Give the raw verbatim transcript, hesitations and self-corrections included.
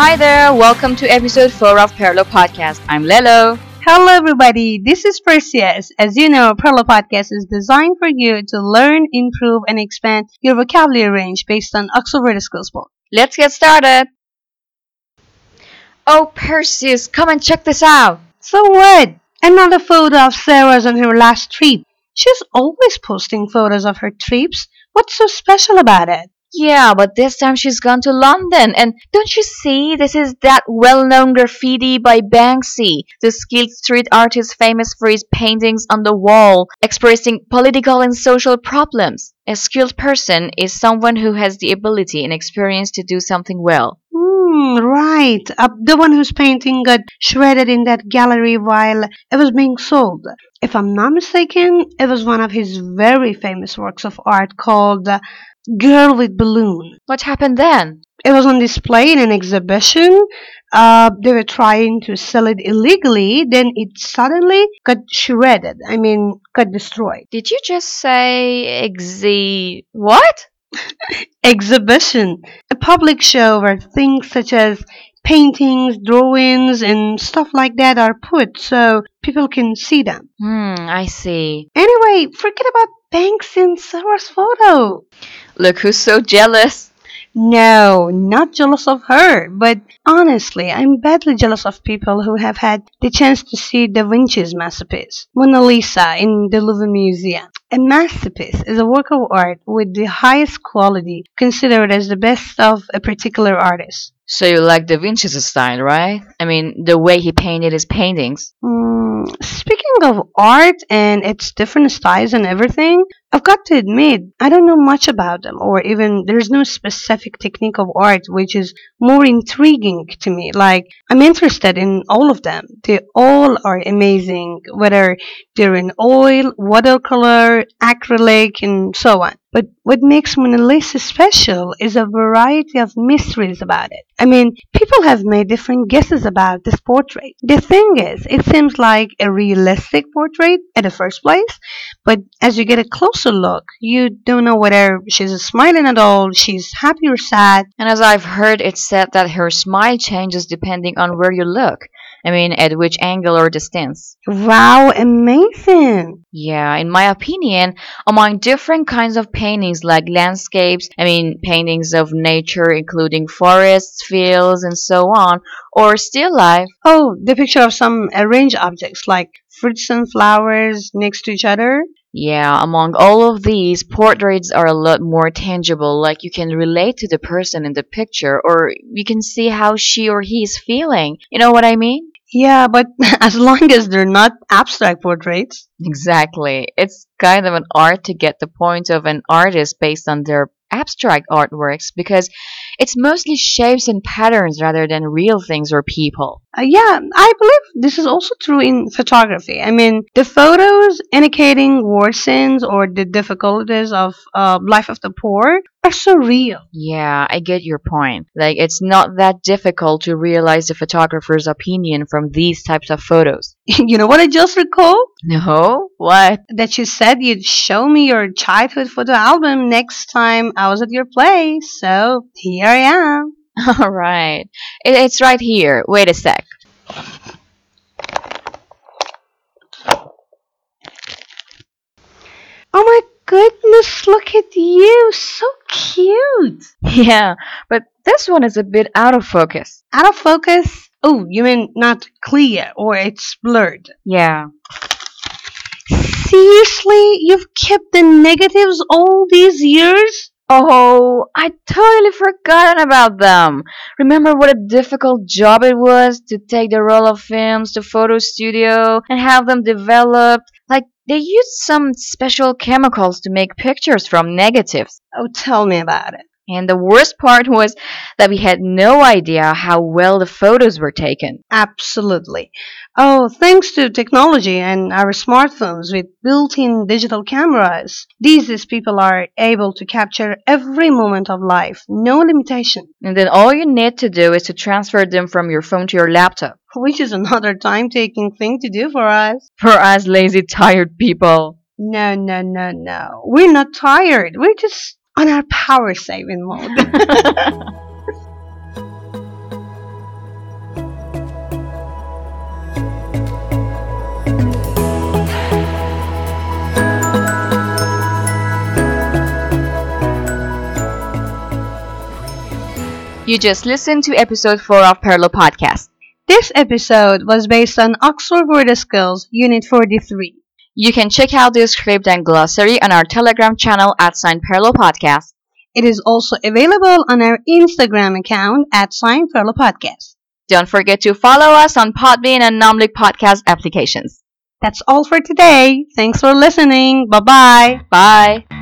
Hi there, welcome to episode four of Perlo Podcast. I'm Lelo. Hello everybody, this is Perseus. As you know, Perlo Podcast is designed for you to learn, improve and expand your vocabulary range based on Oxford Skills Book. Let's get started. Oh Perseus, come and check this out. So what? Another photo of Sarah's on her last trip. She's always posting photos of her trips. What's so special about it? Yeah, but this time she's gone to London. And don't you see, this is that well-known graffiti by Banksy, the skilled street artist famous for his paintings on the wall, expressing political and social problems. A skilled person is someone who has the ability and experience to do something well. Mm, right, uh, the one whose painting got shredded in that gallery while it was being sold. If I'm not mistaken, it was one of his very famous works of art called uh, Girl with Balloon. What happened then? It was on display in an exhibition. Uh, they were trying to sell it illegally. Then it suddenly got shredded. I mean, got destroyed. Did you just say exi... what? Exhibition. A public show where things such as paintings, drawings, and stuff like that are put so people can see them. Hmm, I see. Anyway, forget about Banksy and Sarah's photo. Look who's so jealous. No, not jealous of her, but honestly, I'm badly jealous of people who have had the chance to see Da Vinci's masterpiece, Mona Lisa, in the Louvre Museum. A masterpiece is a work of art with the highest quality, considered as the best of a particular artist. So you like Da Vinci's style, right? I mean, the way he painted his paintings. Mm, speaking of art and its different styles and everything, I've got to admit, I don't know much about them, or even there's no specific technique of art which is more intriguing to me. Like, I'm interested in all of them. They all are amazing, whether they're in oil, watercolor, acrylic, and so on. But what makes Mona Lisa special is a variety of mysteries about it. I mean, people have made different guesses about this portrait. The thing is, it seems like a realistic portrait at the first place, but as you get a closer look, you don't know whether she's smiling at all, she's happy or sad. And as I've heard, it's said that her smile changes depending on where you look. I mean, at which angle or distance. Wow, amazing! Yeah, in my opinion, among different kinds of paintings like landscapes, I mean, paintings of nature including forests, fields, and so on, or still life. Oh, the picture of some arranged objects like fruits and flowers next to each other. Yeah, among all of these, portraits are a lot more tangible, like you can relate to the person in the picture, or you can see how she or he is feeling. You know what I mean? Yeah, but as long as they're not abstract portraits. Exactly. It's kind of an art to get the point of an artist based on their abstract artworks, because it's mostly shapes and patterns rather than real things or people. Uh, yeah, I believe this is also true in photography. I mean, the photos indicating war scenes or the difficulties of uh, life of the poor are so real. Yeah, I get your point. Like, it's not that difficult to realize the photographer's opinion from these types of photos. You know what I just recalled? No, what? That you said you'd show me your childhood photo album next time I was at your place, so here I am. All right. It, it's right here. Wait a sec. Oh my goodness, look at you. So cute. Yeah, but this one is a bit out of focus. Out of focus? Oh, you mean not clear or it's blurred? Yeah. Seriously? You've kept the negatives all these years? Oh, I totally forgotten about them. Remember what a difficult job it was to take the roll of films to photo studio and have them developed? Like, they used some special chemicals to make pictures from negatives. Oh, tell me about it. And the worst part was that we had no idea how well the photos were taken. Absolutely. Oh, thanks to technology and our smartphones with built-in digital cameras, these days people are able to capture every moment of life, no limitation. And then all you need to do is to transfer them from your phone to your laptop. Which is another time-taking thing to do for us. For us lazy, tired people. No, no, no, no. We're not tired. We're just on our power saving mode. You just listened to episode four of Perlo Podcast. This episode was based on Oxford Word Skills, Unit forty-three. You can check out the script and glossary on our Telegram channel at sign Perlo Podcast. It is also available on our Instagram account at sign Perlo Podcast. Don't forget to follow us on Podbean and Nomlik Podcast applications. That's all for today. Thanks for listening. Bye-bye. Bye.